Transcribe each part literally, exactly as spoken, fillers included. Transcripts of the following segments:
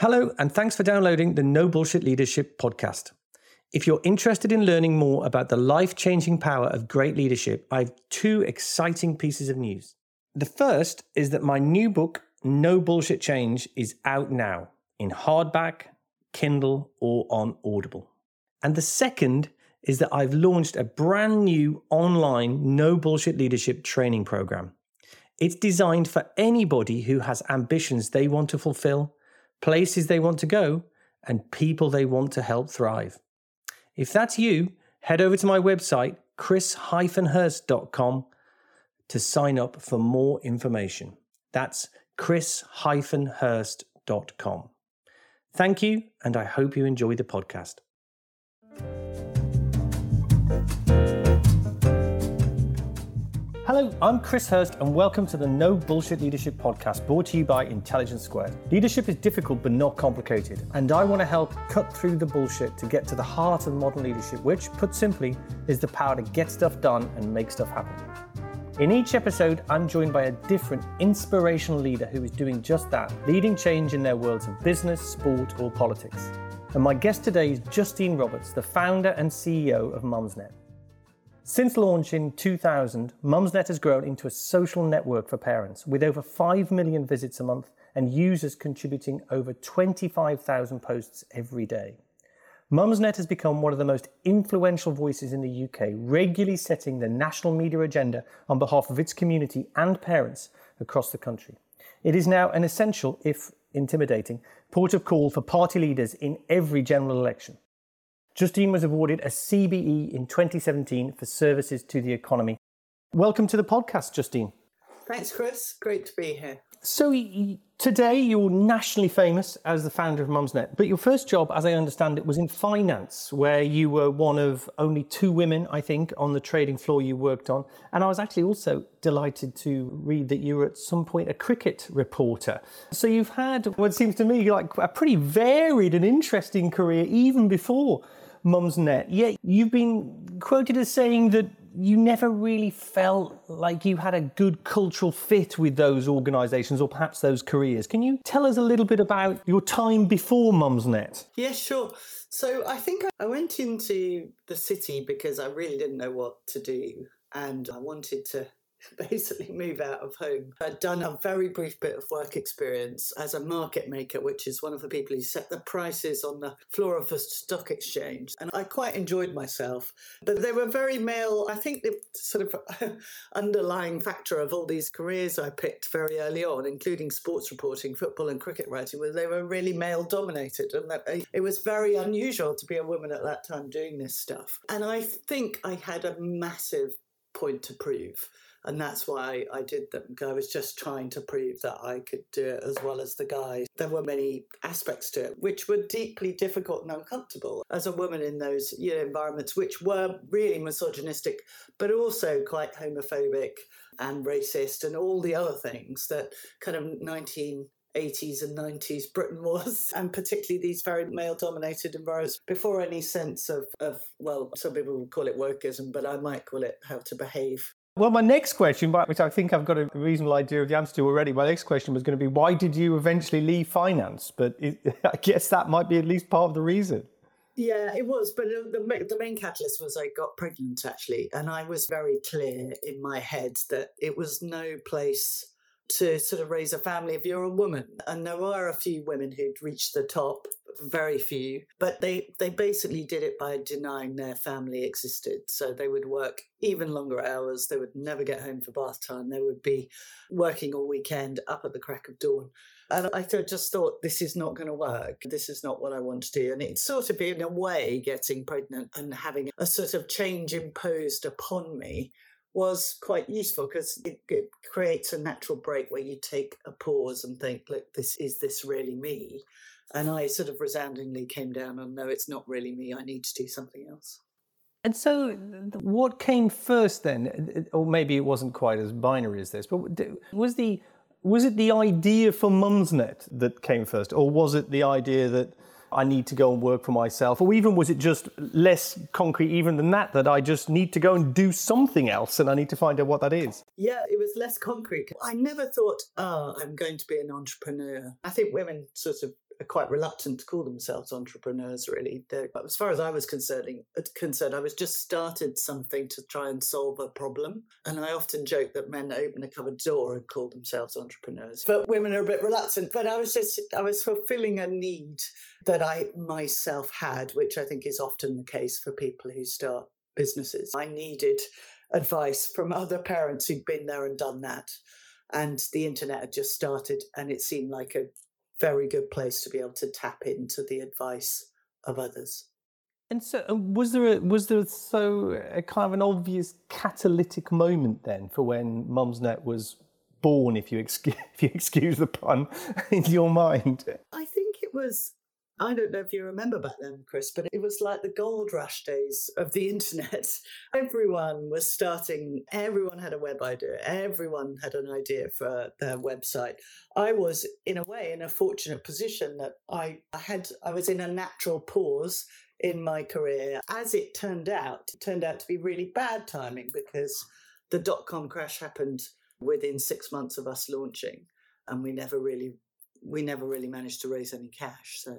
Hello, and thanks for downloading the No Bullshit Leadership podcast. If you're interested in learning more about the life-changing power of great leadership, I have two exciting pieces of news. The first is that my new book, No Bullshit Change, is out now in hardback, Kindle, or on Audible. And the second is that I've launched a brand new online No Bullshit Leadership training program. It's designed for anybody who has ambitions they want to fulfill, places they want to go, and people they want to help thrive. If that's you, head over to my website, chris dash hirst dot com, to sign up for more information. That's chris dash hirst dot com. Thank you, and I hope you enjoy the podcast. Hello, I'm Chris Hirst, and welcome to the No Bullshit Leadership podcast, brought to you by Intelligence Squared. Leadership is difficult but not complicated, and I want to help cut through the bullshit to get to the heart of modern leadership, which, put simply, is the power to get stuff done and make stuff happen. In each episode, I'm joined by a different inspirational leader who is doing just that, leading change in their worlds of business, sport, or politics. And my guest today is Justine Roberts, the founder and C E O of Mumsnet. Since launch in two thousand, Mumsnet has grown into a social network for parents with over five million visits a month and users contributing over twenty-five thousand posts every day. Mumsnet has become one of the most influential voices in the U K, regularly setting the national media agenda on behalf of its community and parents across the country. It is now an essential, if intimidating, port of call for party leaders in every general election. Justine was awarded a C B E in twenty seventeen for services to the economy. Welcome to the podcast, Justine. Thanks, Chris. Great to be here. So today you're nationally famous as the founder of Mumsnet, but your first job, as I understand it, was in finance, where you were one of only two women, I think, on the trading floor you worked on. And I was actually also delighted to read that you were at some point a cricket reporter. So you've had what seems to me like a pretty varied and interesting career even before Mumsnet. Yet you've been quoted as saying that you never really felt like you had a good cultural fit with those organisations or perhaps those careers. Can you tell us a little bit about your time before Mumsnet? Yeah, sure. So I think I went into the city because I really didn't know what to do and I wanted to basically move out of home. I'd done a very brief bit of work experience as a market maker, which is one of the people who set the prices on the floor of the stock exchange. And I quite enjoyed myself, but they were very male. I think the sort of underlying factor of all these careers I picked very early on, including sports reporting, football and cricket writing, was they were really male dominated. And that it was very unusual to be a woman at that time doing this stuff. And I think I had a massive point to prove. And that's why I did them. I was just trying to prove that I could do it as well as the guys. There were many aspects to it which were deeply difficult and uncomfortable as a woman in those, you know, environments, which were really misogynistic, but also quite homophobic and racist and all the other things that kind of nineteen eighties and nineties Britain was, and particularly these very male-dominated environments, before any sense of, of, well, some people would call it wokeism, but I might call it how to behave. Well, my next question, which I think I've got a reasonable idea of the answer to already, my next question was going to be, why did you eventually leave finance? But it, I guess that might be at least part of the reason. Yeah, it was. But the, the main catalyst was I got pregnant, actually. And I was very clear in my head that it was no place to sort of raise a family if you're a woman. And there are a few women who'd reached the top, very few, but they, they basically did it by denying their family existed. So they would work even longer hours. They would never get home for bath time. They would be working all weekend up at the crack of dawn. And I just thought, this is not going to work. This is not what I want to do. And it's sort of, in a way, getting pregnant and having a sort of change imposed upon me was quite useful, because it, it creates a natural break where you take a pause and think, look, this is this really me? And I sort of resoundingly came down on, no, it's not really me. I need to do something else. And so what came first then? Or maybe it wasn't quite as binary as this, but was the... Was it the idea for Mumsnet that came first, or was it the idea that I need to go and work for myself, or even was it just less concrete even than that, that I just need to go and do something else and I need to find out what that is? Yeah, it was less concrete. I never thought, oh, I'm going to be an entrepreneur. I think women sort of are quite reluctant to call themselves entrepreneurs, really. They're, as far as I was concerned, concerned, I was just started something to try and solve a problem. And I often joke that men open a cupboard door and call themselves entrepreneurs, but women are a bit reluctant. But I was just, I was fulfilling a need that I myself had, which I think is often the case for people who start businesses. I needed advice from other parents who'd been there and done that. And the internet had just started, and it seemed like a very good place to be able to tap into the advice of others. And so was there a, was there so a kind of an obvious catalytic moment then for when Mumsnet was born, if you excuse, if you excuse the pun, in your mind? I think it was, I don't know if you remember back then, Chris, but it was like the gold rush days of the internet. Everyone was starting, everyone had a web idea, everyone had an idea for their website. I was, in a way, in a fortunate position that I had, I was in a natural pause in my career. As it turned out, it turned out to be really bad timing, because the dot-com crash happened within six months of us launching, and we never really we never really managed to raise any cash. So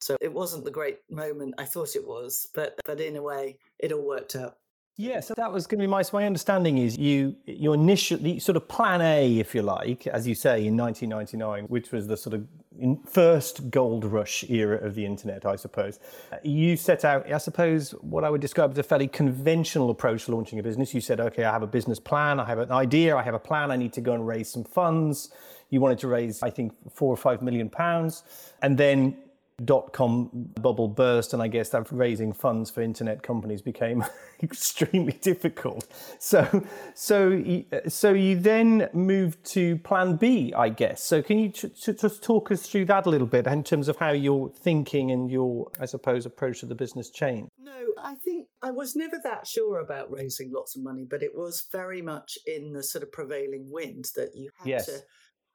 so it wasn't the great moment I thought it was, but but in a way, it all worked out. Yeah, so that was going to be my, so my understanding is you, your initial sort of plan A, if you like, as you say, in nineteen ninety-nine, which was the sort of in first gold rush era of the internet, I suppose. You set out, I suppose, what I would describe as a fairly conventional approach to launching a business. You said, okay, I have a business plan, I have an idea, I have a plan, I need to go and raise some funds. You wanted to raise, I think, four or five million pounds. And then dot-com bubble burst, and I guess that raising funds for internet companies became extremely difficult. So so, so you then moved to plan B, I guess. So can you t- t- just talk us through that a little bit in terms of how your thinking and your, I suppose, approach to the business changed? No, I think I was never that sure about raising lots of money, but it was very much in the sort of prevailing wind that you had yes. to...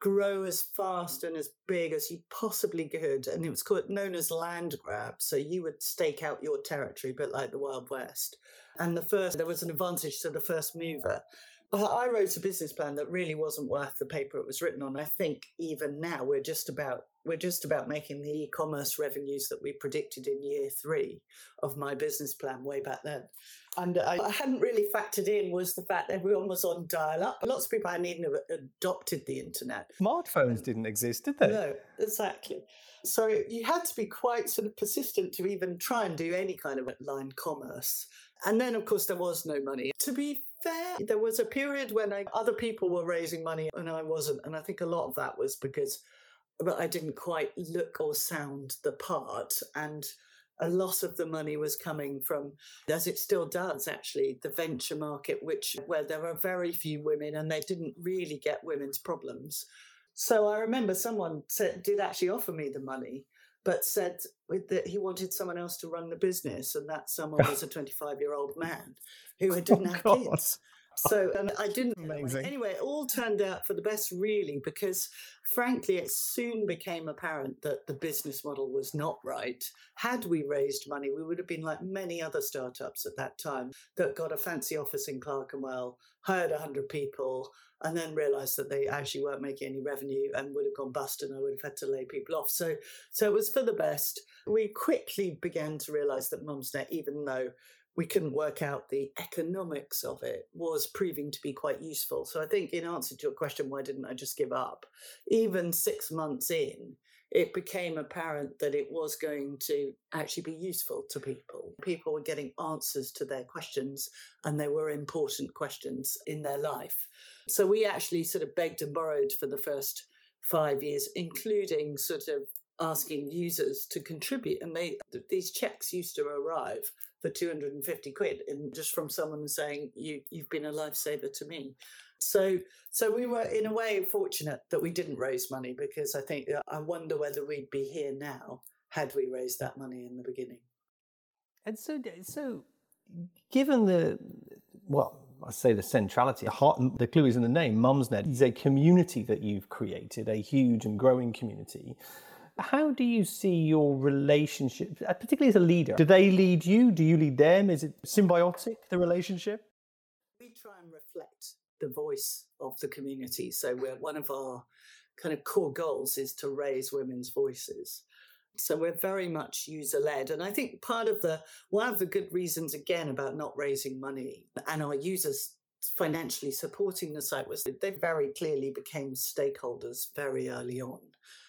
grow as fast and as big as you possibly could. And it was called, known as land grab. So you would stake out your territory, but like the Wild West. And the first, there was an advantage to the first mover. I wrote a business plan that really wasn't worth the paper it was written on. I think even now we're just about we're just about making the e-commerce revenues that we predicted in year three of my business plan way back then. And I hadn't really factored in was the fact everyone was on dial-up. Lots of people hadn't even adopted the internet. Smartphones didn't exist, did they? No, exactly. So you had to be quite sort of persistent to even try and do any kind of online commerce. And then, of course, there was no money. To be fair, there was a period when I, other people were raising money and I wasn't. And I think a lot of that was because I didn't quite look or sound the part. And a lot of the money was coming from, as it still does actually, the venture market, which where there are very few women and they didn't really get women's problems. So I remember someone said, did actually offer me the money, but said that he wanted someone else to run the business, and that someone was a twenty-five-year-old man who didn't oh, have God. kids. So and I didn't. Amazing. Anyway, it all turned out for the best, really, because frankly, it soon became apparent that the business model was not right. Had we raised money, we would have been like many other startups at that time that got a fancy office in Clerkenwell, hired one hundred people, and then realised that they actually weren't making any revenue and would have gone bust, and I would have had to lay people off. So so it was for the best. We quickly began to realise that Mumsnet, even though we couldn't work out the economics of it was proving to be quite useful. So I think in answer to your question, why didn't I just give up? Even six months in, it became apparent that it was going to actually be useful to people. People were getting answers to their questions, and they were important questions in their life. So we actually sort of begged and borrowed for the first five years, including sort of asking users to contribute. And they these checks used to arrive for two hundred fifty quid, and just from someone saying, you, you've been a lifesaver to me. So so we were, in a way, fortunate that we didn't raise money, because I think, I wonder whether we'd be here now had we raised that money in the beginning. And so, so given the, well, I say the centrality, heart, the clue is in the name, Mumsnet is a community that you've created, a huge and growing community. How do you see your relationship, particularly as a leader? Do they lead you? Do you lead them? Is it symbiotic, the relationship? We try and reflect the voice of the community. So we're, one of our kind of core goals is to raise women's voices. So we're very much user-led. And I think part of the, one of the good reasons, again, about not raising money and our users financially supporting the site was that they very clearly became stakeholders very early on.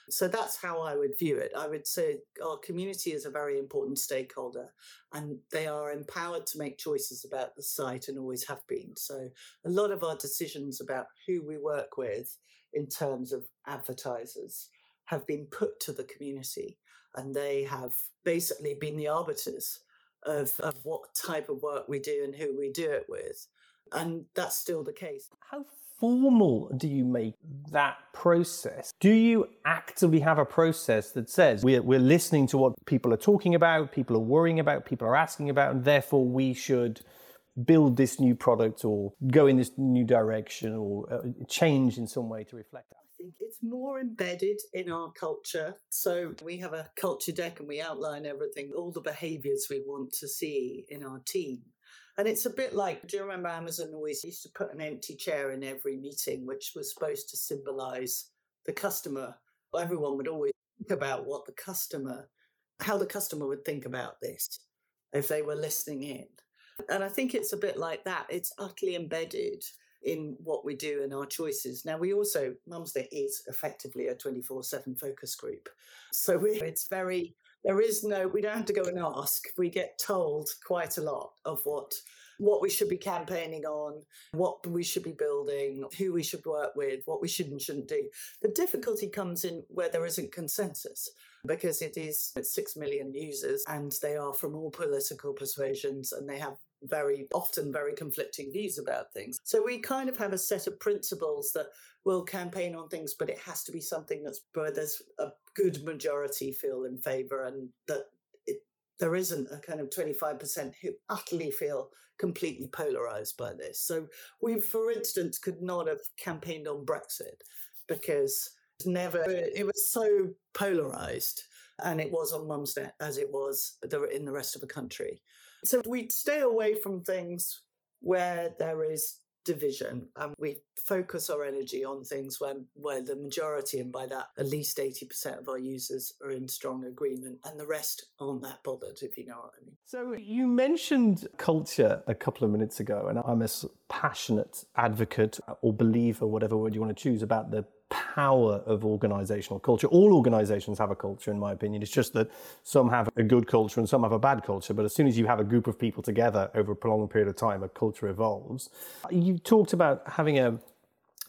So that's how I would view it. I would say our community is a very important stakeholder, and they are empowered to make choices about the site and always have been. So a lot of our decisions about who we work with in terms of advertisers have been put to the community, and they have basically been the arbiters of, of what type of work we do and who we do it with. And that's still the case. How formal do you make that process? Do you actively have a process that says we're, we're listening to what people are talking about, people are worrying about, people are asking about, and therefore we should build this new product or go in this new direction or uh, change in some way to reflect that? I think it's more embedded in our culture. So we have a culture deck, and we outline everything, all the behaviours we want to see in our team. And it's a bit like, do you remember Amazon always used to put an empty chair in every meeting, which was supposed to symbolise the customer? Everyone would always think about what the customer, how the customer would think about this if they were listening in. And I think it's a bit like that. It's utterly embedded in what we do and our choices. Now, we also, Mumsnet is effectively a twenty-four seven focus group. So we, it's very... There is no, we don't have to go and ask. We get told quite a lot of what what we should be campaigning on, what we should be building, who we should work with, what we should and shouldn't do. The difficulty comes in where there isn't consensus, because it is six million users, and they are from all political persuasions, and they have very often very conflicting views about things. So we kind of have a set of principles that will campaign on things, but it has to be something that's where there's a good majority feel in favour, and that it, there isn't a kind of twenty-five percent who utterly feel completely polarised by this. So we, for instance, could not have campaigned on Brexit because never it was so polarised, and it was on Mumsnet as it was in the rest of the country. So we stay away from things where there is division, and we focus our energy on things where, where the majority, and by that at least eighty percent of our users, are in strong agreement, and the rest aren't that bothered, if you know what I mean. So you mentioned culture a couple of minutes ago, and I'm a passionate advocate or believer, whatever word you want to choose, about the power of organizational culture. All organizations have a culture, in my opinion. It's just that some have a good culture and some have a bad culture. But as soon as you have a group of people together over a prolonged period of time, a culture evolves. You talked about having a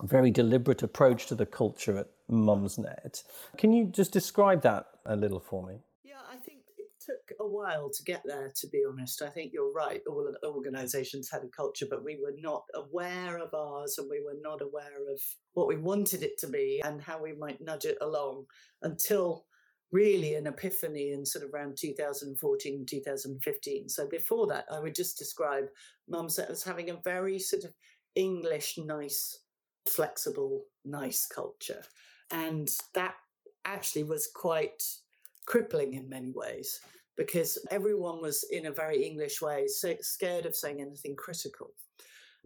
very deliberate approach to the culture at Mumsnet. Can you just describe that a little for me? Yeah, I think it took a while to get there, to be honest. I think you're right. All organizations had a culture, but we were not aware of ours, and we were not aware of what we wanted it to be and how we might nudge it along, until really an epiphany in sort of around two thousand fourteen, two thousand fifteen. So before that, I would just describe Mumsnet as having a very sort of English, nice, flexible, nice culture. And that actually was quite crippling in many ways, because everyone was in a very English way so scared of saying anything critical.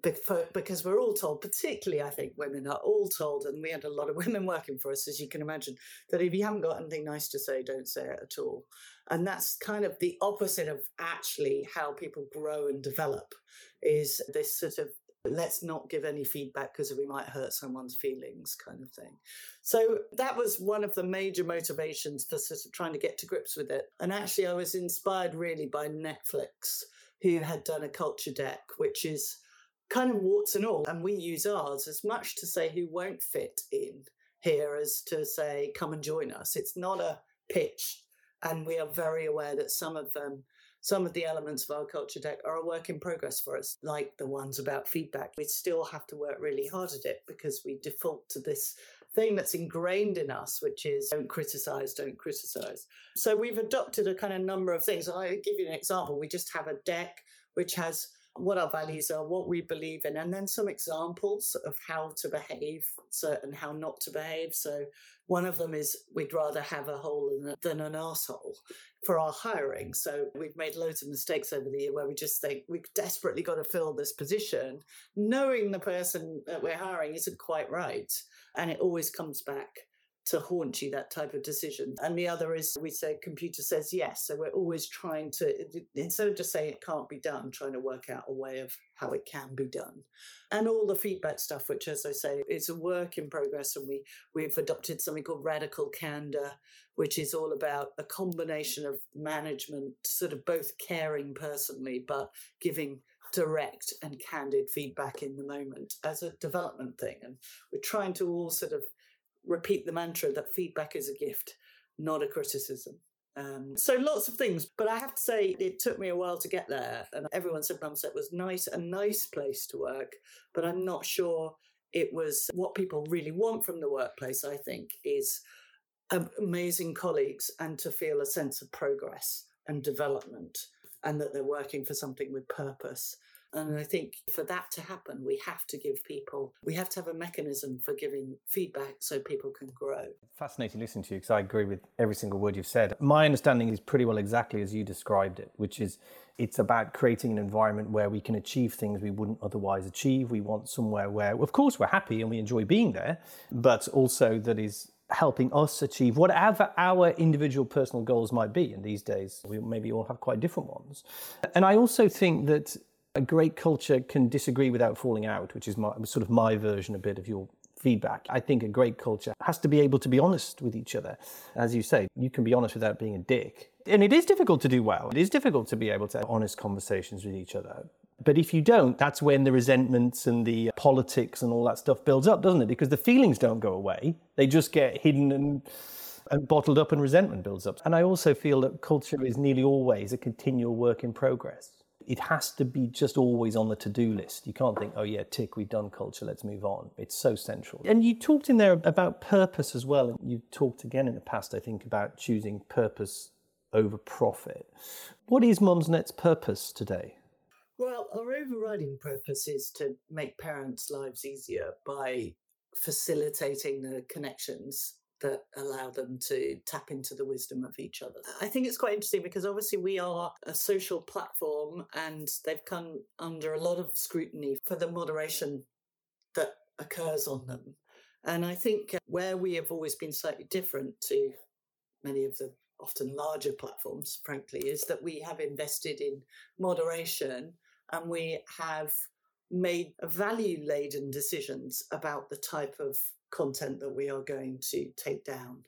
because we're all told, particularly I think women are all told, and we had a lot of women working for us, as you can imagine, that if you haven't got anything nice to say, don't say it at all. And that's kind of the opposite of actually how people grow and develop, is this sort of let's not give any feedback because we might hurt someone's feelings kind of thing. So that was one of the major motivations for sort of trying to get to grips with it. And actually I was inspired really by Netflix, who had done a culture deck, which is kind of warts and all. And we use ours as much to say who won't fit in here as to say, come and join us. It's not a pitch. And we are very aware that some of them, some of the elements of our culture deck are a work in progress for us, like the ones about feedback. We still have to work really hard at it because we default to this thing that's ingrained in us, which is don't criticise, don't criticise. So we've adopted a kind of number of things. I'll give you an example. We just have a deck which has what our values are, what we believe in, and then some examples of how to behave so, and how not to behave. So one of them is we'd rather have a hole than an arsehole for our hiring. So we've made loads of mistakes over the year where we just think we've desperately got to fill this position, knowing the person that we're hiring isn't quite right. And it always comes back to haunt you, that type of decision. And the other is we say computer says yes. So we're always trying to, instead of just saying it can't be done, trying to work out a way of how it can be done. And all the feedback stuff, which, as I say, is a work in progress. And we, we've adopted something called Radical Candor, which is all about a combination of management, sort of both caring personally, but giving direct and candid feedback in the moment as a development thing. And we're trying to all sort of repeat the mantra that feedback is a gift, not a criticism. Um, so lots of things. But I have to say, it took me a while to get there. And everyone said Mumsnet was nice, a nice place to work. But I'm not sure it was what people really want from the workplace, I think, is amazing colleagues and to feel a sense of progress and development and that they're working for something with purpose. And I think for that to happen, we have to give people, we have to have a mechanism for giving feedback so people can grow. Fascinating listening to you, because I agree with every single word you've said. My understanding is pretty well exactly as you described it, which is it's about creating an environment where we can achieve things we wouldn't otherwise achieve. We want somewhere where, of course, we're happy and we enjoy being there, but also that is helping us achieve whatever our individual personal goals might be. And these days, we maybe all have quite different ones. And I also think that a great culture can disagree without falling out, which is my, sort of my version a bit of your feedback. I think a great culture has to be able to be honest with each other. As you say, you can be honest without being a dick. And it is difficult to do well. It is difficult to be able to have honest conversations with each other. But if you don't, that's when the resentments and the politics and all that stuff builds up, doesn't it? Because the feelings don't go away. They just get hidden and and bottled up and resentment builds up. And I also feel that culture is nearly always a continual work in progress. It has to be just always on the to-do list. You can't think, oh yeah, tick, we've done culture, let's move on. It's so central. And you talked in there about purpose as well. And you talked again in the past, I think, about choosing purpose over profit. What is Mumsnet's purpose today? Well, our overriding purpose is to make parents' lives easier by facilitating the connections that allow them to tap into the wisdom of each other. I think it's quite interesting because obviously we are a social platform and they've come under a lot of scrutiny for the moderation that occurs on them. And I think where we have always been slightly different to many of the often larger platforms, frankly, is that we have invested in moderation and we have made value-laden decisions about the type of content that we are going to take down.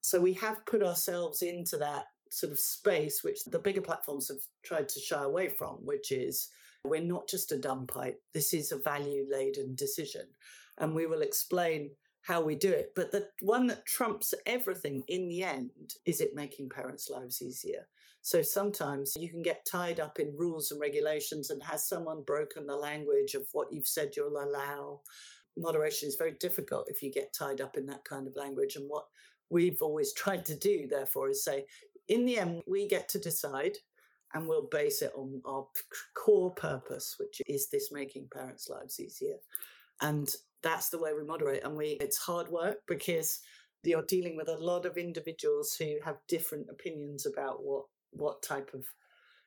So we have put ourselves into that sort of space which the bigger platforms have tried to shy away from, which is we're not just a dumb pipe. This is a value-laden decision. And we will explain how we do it. But the one that trumps everything in the end is it making parents' lives easier. So sometimes you can get tied up in rules and regulations and has someone broken the language of what you've said you'll allow. Moderation is very difficult if you get tied up in that kind of language. And what we've always tried to do, therefore, is say, in the end, we get to decide and we'll base it on our core purpose, which is this making parents' lives easier. And that's the way we moderate. And we it's hard work because you're dealing with a lot of individuals who have different opinions about what, what type of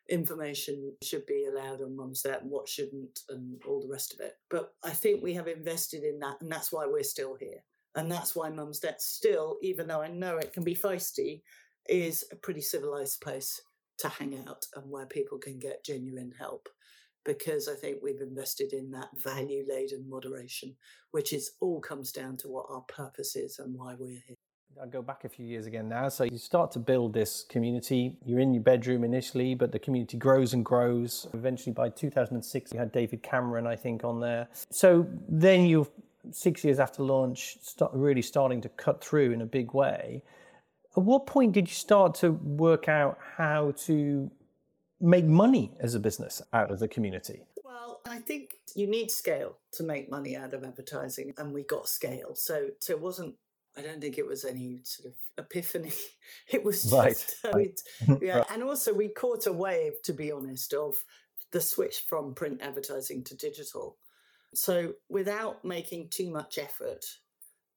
information should be allowed on Mumsnet and what shouldn't and all the rest of it. But I think we have invested in that, and that's why we're still here. And that's why Mumsnet still, even though I know it can be feisty, is a pretty civilized place to hang out and where people can get genuine help. Because I think we've invested in that value-laden moderation, which is all comes down to what our purpose is and why we're here. I'll go back a few years again now. So you start to build this community. You're in your bedroom initially, but the community grows and grows. Eventually, by two thousand six, you had David Cameron, I think, on there. So then you're, six years after launch, start really starting to cut through in a big way. At what point did you start to work out how to make money as a business out of the community? Well, I think you need scale to make money out of advertising, and we got scale. So, so it wasn't I don't think it was any sort of epiphany. It was just, right. uh, yeah. And also we caught a wave, to be honest, of the switch from print advertising to digital. So without making too much effort,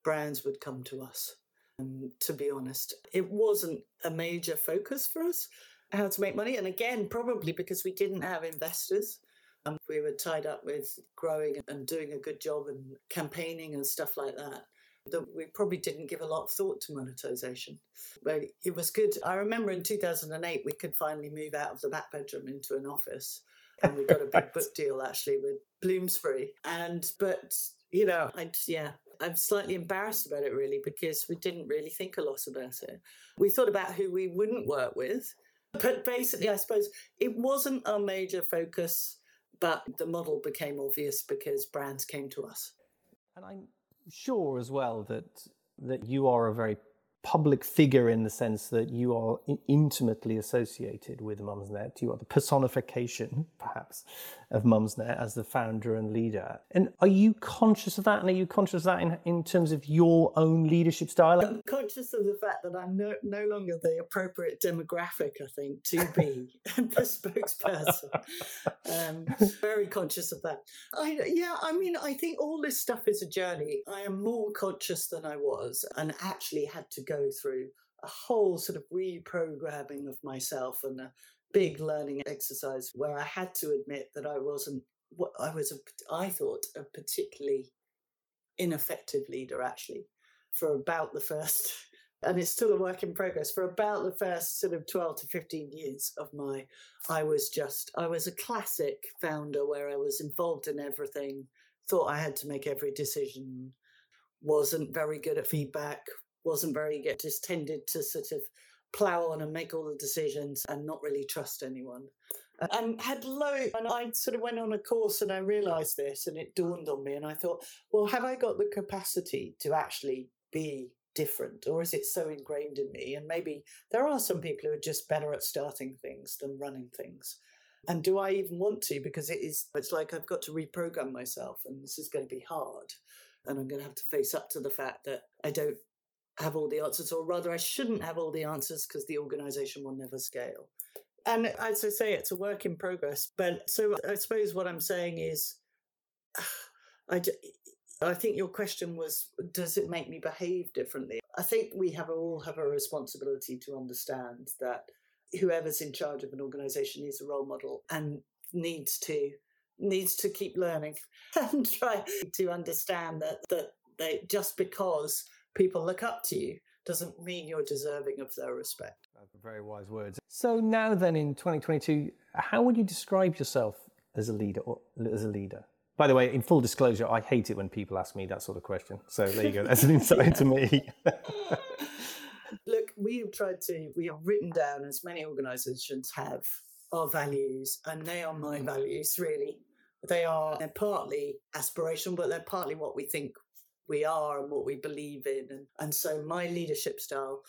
brands would come to us. And to be honest, it wasn't a major focus for us, how to make money. And again, probably because we didn't have investors. And we were tied up with growing and doing a good job and campaigning and stuff like that. That we probably didn't give a lot of thought to monetization. But it was good. I remember in two thousand eight, we could finally move out of the back bedroom into an office. And we got a big book deal, actually, with Bloomsbury. And, but, you know, I yeah, I'm slightly embarrassed about it, really, because we didn't really think a lot about it. We thought about who we wouldn't work with. But basically, I suppose it wasn't our major focus, but the model became obvious because brands came to us. And I'm sure as well that that you are a very public figure in the sense that you are intimately associated with Mumsnet. You are the personification, perhaps, of Mumsnet as the founder and leader. And are you conscious of that? And are you conscious of that in, in terms of your own leadership style? I'm conscious of the fact that I'm no, no longer the appropriate demographic, I think, to be the spokesperson. Um, very conscious of that. I, yeah, I mean, I think all this stuff is a journey. I am more conscious than I was and actually had to go through a whole sort of reprogramming of myself and a big learning exercise where I had to admit that I wasn't what I was, a, I thought, a particularly ineffective leader, actually, for about the first, and it's still a work in progress, for about the first sort of twelve to fifteen years of my, I was just, I was a classic founder where I was involved in everything, thought I had to make every decision, wasn't very good at feedback, wasn't very good, just tended to sort of plow on and make all the decisions and not really trust anyone. And had low, and I sort of went on a course and I realised this and it dawned on me and I thought, well, have I got the capacity to actually be different, or is it so ingrained in me? And maybe there are some people who are just better at starting things than running things. And do I even want to? Because it is, it's like I've got to reprogram myself and this is going to be hard. And I'm going to have to face up to the fact that I don't have all the answers, or rather I shouldn't have all the answers because the organisation will never scale. And as I say, it's a work in progress. But so I suppose what I'm saying is, I, I think your question was, does it make me behave differently? I think we have all have a responsibility to understand that whoever's in charge of an organisation is a role model and needs to needs to keep learning and try to understand that that they just because people look up to you doesn't mean you're deserving of their respect. Very wise words. So now then in twenty twenty-two, how would you describe yourself as a leader? Or as a leader? By the way, in full disclosure, I hate it when people ask me that sort of question. So there you go. That's an insight to me. Look, we have tried to, we have written down, as many organisations have, our values, and they are my values, really. They are, they're partly aspirational, but they're partly what we think we are and what we believe in. And, and so my leadership style,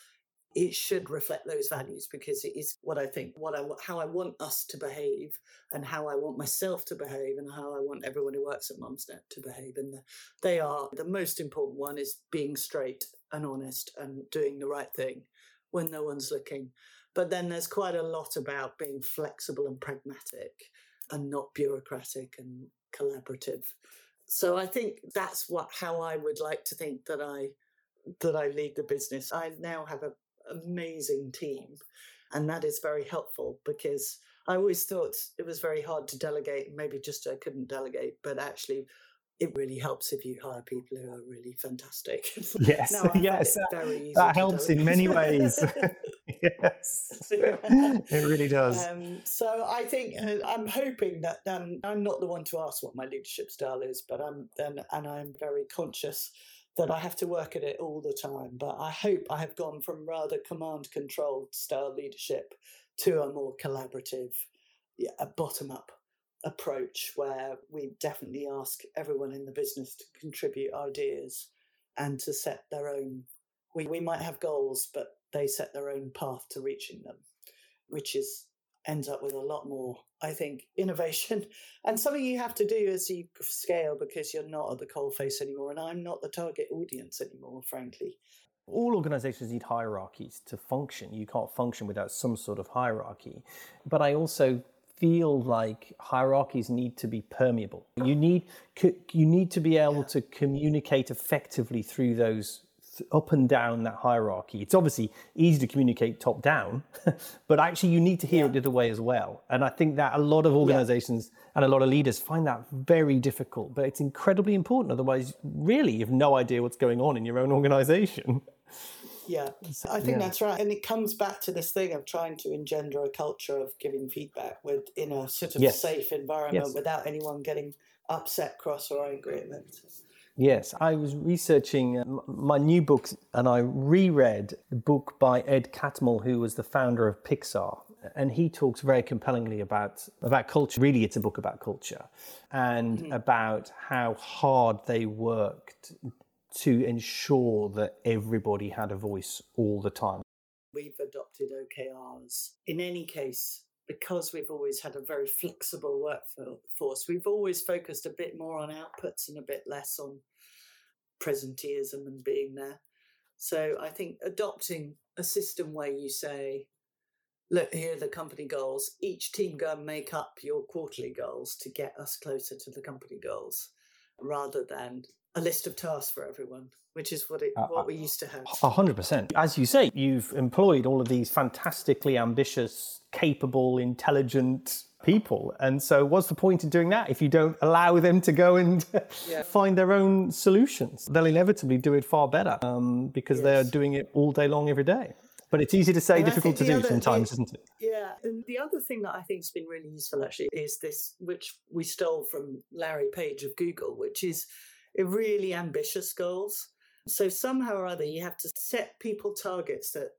it should reflect those values because it is what I think, what I, how I want us to behave and how I want myself to behave and how I want everyone who works at Mumsnet to behave. And the, they are, the most important one is being straight and honest and doing the right thing when no one's looking. But then there's quite a lot about being flexible and pragmatic and not bureaucratic and collaborative. So I think that's what how I would like to think that I that I lead the business. I now have an amazing team, and that is very helpful because I always thought it was very hard to delegate. Maybe just I couldn't delegate, but actually it really helps if you hire people who are really fantastic. Yes, yes, that, that helps in many ways. Yes, it really does. Um, so I think uh, I'm hoping that um, I'm not the one to ask what my leadership style is, but I'm and, and I'm very conscious that I have to work at it all the time. But I hope I have gone from rather command controlled style leadership to a more collaborative, yeah, a bottom up approach where we definitely ask everyone in the business to contribute ideas and to set their own. We, we might have goals, but they set their own path to reaching them, which is ends up with a lot more, I think, innovation. And something you have to do as you scale because you're not at the coalface anymore. And I'm not the target audience anymore, frankly. All organizations need hierarchies to function. You can't function without some sort of hierarchy. But I also feel like hierarchies need to be permeable. You need you need to be able yeah. to communicate effectively through those up and down that hierarchy. It's obviously easy to communicate top down, but actually you need to hear yeah. it the other way as well. And I think that a lot of organizations yeah. and a lot of leaders find that very difficult, but it's incredibly important. Otherwise, really, you have no idea what's going on in your own organization. Yeah, I think yeah. that's right. And it comes back to this thing of trying to engender a culture of giving feedback with in a sort of yes. safe environment yes. without anyone getting upset, cross or angry at them. Yes, I was researching my new book and I reread the book by Ed Catmull, who was the founder of Pixar. And he talks very compellingly about, about culture. Really, it's a book about culture and mm-hmm. about how hard they worked to ensure that everybody had a voice all the time. We've adopted O K Rs. In any case, because we've always had a very flexible workforce, we've always focused a bit more on outputs and a bit less on presenteeism and being there. So I think adopting a system where you say, look, here are the company goals. Each team go and make up your quarterly goals to get us closer to the company goals rather than a list of tasks for everyone, which is what it, uh, what we used to have. A hundred percent. As you say, you've employed all of these fantastically ambitious, capable, intelligent people. And so what's the point in doing that if you don't allow them to go and yeah. find their own solutions? They'll inevitably do it far better um, because yes. they're doing it all day long every day. But it's easy to say, and difficult to do other, sometimes, it, isn't it? Yeah. And the other thing that I think has been really useful actually is this, which we stole from Larry Page of Google, which is really ambitious goals. So somehow or other, you have to set people targets that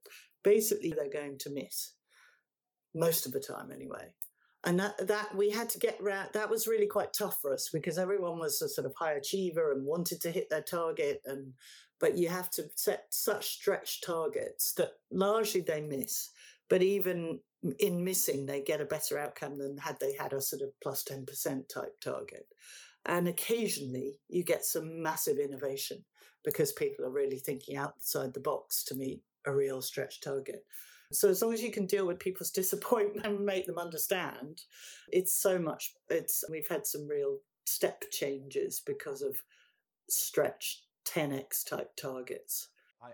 basically they're going to miss most of the time anyway. And that, that we had to get round, that was really quite tough for us because everyone was a sort of high achiever and wanted to hit their target. And but you have to set such stretch targets that largely they miss. But even in missing, they get a better outcome than had they had a sort of plus ten percent type target. And occasionally you get some massive innovation because people are really thinking outside the box to meet a real stretch target. So as long as you can deal with people's disappointment and make them understand, it's so much, it's we've had some real step changes because of stretch ten x type targets.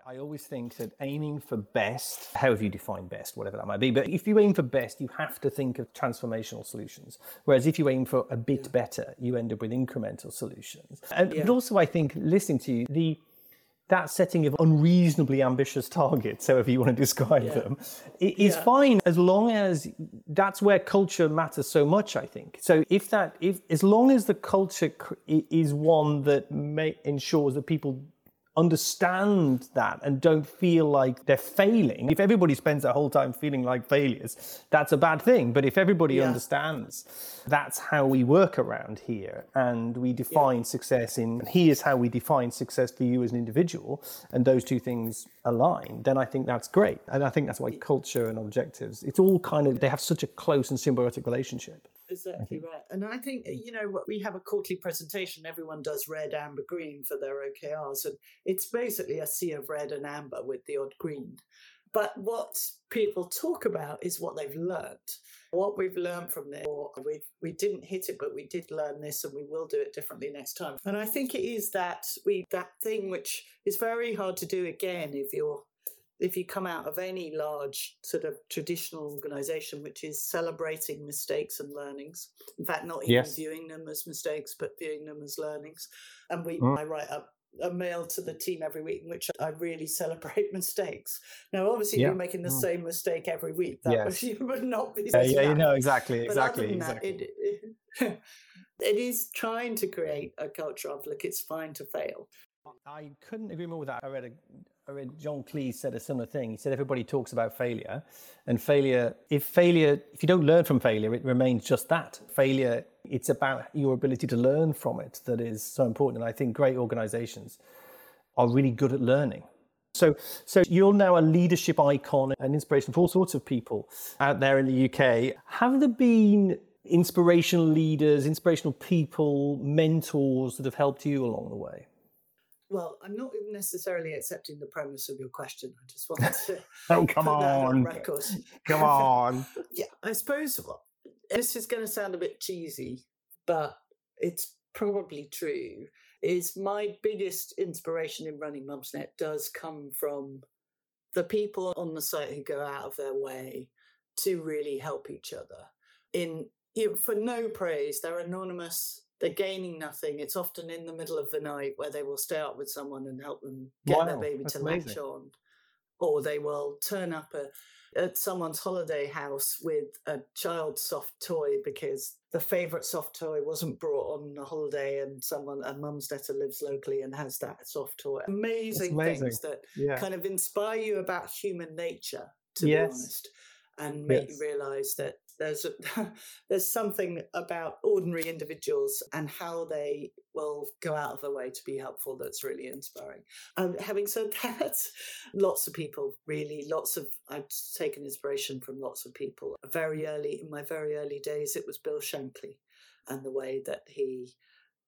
I, I always think that aiming for best, however you define best, whatever that might be, but if you aim for best, you have to think of transformational solutions. Whereas if you aim for a bit yeah. better, you end up with incremental solutions. And yeah. but also, I think, listening to you, the that setting of unreasonably ambitious targets, however you want to describe yeah. them, it is yeah. fine as long as that's where culture matters so much, I think. So if that, if as long as the culture is one that may, ensures that people understand that and don't feel like they're failing. If everybody spends their whole time feeling like failures, that's a bad thing. But if everybody yeah. understands, that's how we work around here. And we define yeah. success in, here's how we define success for you as an individual. And those two things align, then I think that's great. And I think that's why culture and objectives, it's all kind of, they have such a close and symbiotic relationship. Exactly right. And I think, you know, we have a quarterly presentation. Everyone does red, amber, green for their O K Rs. And it's basically a sea of red and amber with the odd green. But what people talk about is what they've learned. What we've learned from this, or we we didn't hit it, but we did learn this and we will do it differently next time. And I think it is that we that thing which is very hard to do again if you're if you come out of any large sort of traditional organization, which is celebrating mistakes and learnings, in fact, not even yes. viewing them as mistakes, but viewing them as learnings. And we, mm. I write up a mail to the team every week in which I really celebrate mistakes. Now, obviously, yeah. you're making the same mistake every week. That yes. would, you would not be uh, Yeah, you know, exactly, exactly. exactly. That, it, it, it is trying to create a culture of, look, it's fine to fail. I couldn't agree more with that. I read a I read John Cleese said a similar thing. He said everybody talks about failure, and failure, if failure, if you don't learn from failure, it remains just that. Failure, it's about your ability to learn from it that is so important. And I think great organizations are really good at learning. So, so you're now a leadership icon and inspiration for all sorts of people out there in the U K. Have there been inspirational leaders, inspirational people, mentors that have helped you along the way? Well, I'm not necessarily accepting the premise of your question. I just want to oh, come put that on record. Come on. Yeah, I suppose well, this is going to sound a bit cheesy, but it's probably true, is my biggest inspiration in running Mumsnet does come from the people on the site who go out of their way to really help each other. In you know, for no praise, they're anonymous. They're gaining nothing. It's often in the middle of the night where they will stay up with someone and help them get wow, their baby to latch on. Or they will turn up a, at someone's holiday house with a child's soft toy because the favourite soft toy wasn't brought on a holiday and someone, a Mumsnetter lives locally and has that soft toy. Amazing, amazing. things that yeah. kind of inspire you about human nature, to yes. be honest, and make yes. you realise that There's a, there's something about ordinary individuals and how they will go out of their way to be helpful that's really inspiring. Um, having said that, lots of people, really, lots of, I've taken inspiration from lots of people. Very early, in my very early days, it was Bill Shankly and the way that he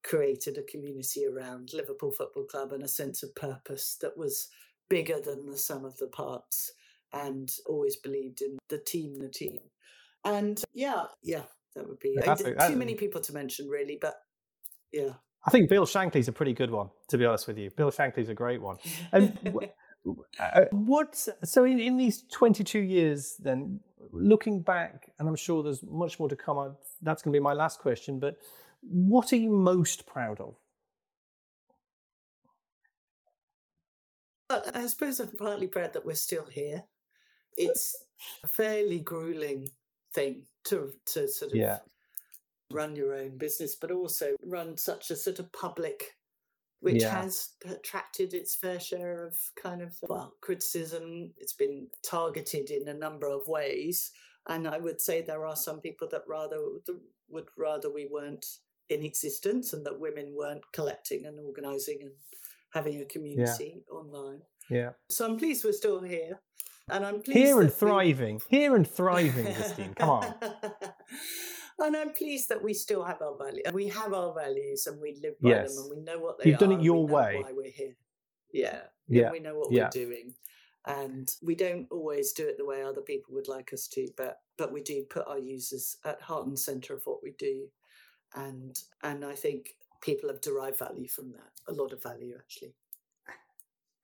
created a community around Liverpool Football Club and a sense of purpose that was bigger than the sum of the parts and always believed in the team, the team. And yeah, yeah, that would be yeah, too that, many people to mention, really. But yeah, I think Bill Shankly's a pretty good one, to be honest with you. Bill Shankly's a great one. And what? So in, in these twenty-two years, then looking back, and I'm sure there's much more to come. I, that's going to be my last question. But what are you most proud of? Well, I suppose I'm partly proud that we're still here. It's a fairly grueling thing to to sort of yeah. run your own business, but also run such a sort of public, which yeah. has attracted its fair share of kind of well criticism. It's been targeted in a number of ways, and I would say there are some people that rather would rather we weren't in existence and that women weren't collecting and organising and having a community yeah. online. Yeah, so I'm pleased we're still here. And I'm pleased here and thriving, we... here and thriving, Justine. Come on. And I'm pleased that we still have our values. We have our values, and we live by yes. them, and we know what they You've are. You've done it your we way. Why we're here? Yeah, yeah. And we know what yeah. we're doing, and we don't always do it the way other people would like us to, but but we do put our users at heart and centre of what we do, and and I think people have derived value from that. A lot of value, actually.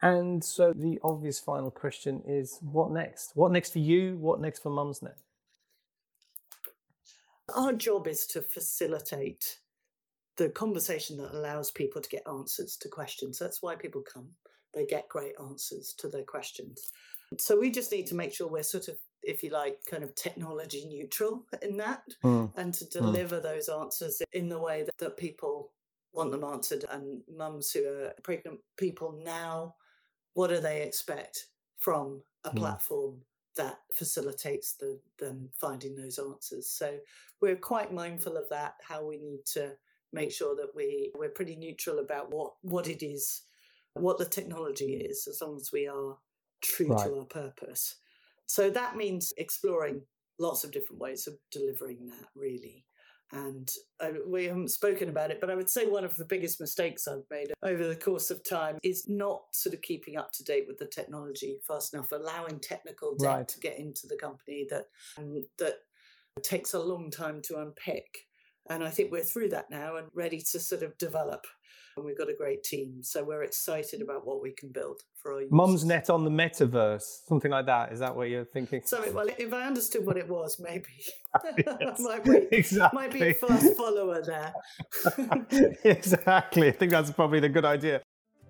And so the obvious final question is, what next? What next for you? What next for Mumsnet? Our job is to facilitate the conversation that allows people to get answers to questions. That's why people come. They get great answers to their questions. So we just need to make sure we're sort of, if you like, kind of technology neutral in that mm. and to deliver mm. those answers in the way that, that people want them answered. And mums who are pregnant people now, what do they expect from a platform that facilitates the, them finding those answers? So we're quite mindful of that, how we need to make sure that we, we're pretty neutral about what, what it is, what the technology is, as long as we are true right. to our purpose. So that means exploring lots of different ways of delivering that, really. And uh, we haven't spoken about it, but I would say one of the biggest mistakes I've made over the course of time is not sort of keeping up to date with the technology fast enough, allowing technical debt right. to get into the company that um, that takes a long time to unpick. And I think we're through that now and ready to sort of develop. And we've got a great team. So we're excited about what we can build Freud. Mumsnet on the metaverse, something like that. Is that what you're thinking? Sorry, well, if I understood what it was, maybe. Yes, might be, exactly. Might be a fast follower there. Exactly. I think that's probably the good idea.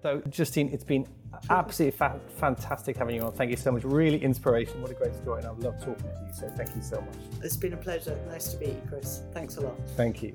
So, Justine, it's been absolutely fa- fantastic having you on. Thank you so much. Really inspirational. What a great story. And I've loved talking to you. So thank you so much. It's been a pleasure. Nice to meet you, Chris. Thanks a lot. Thank you.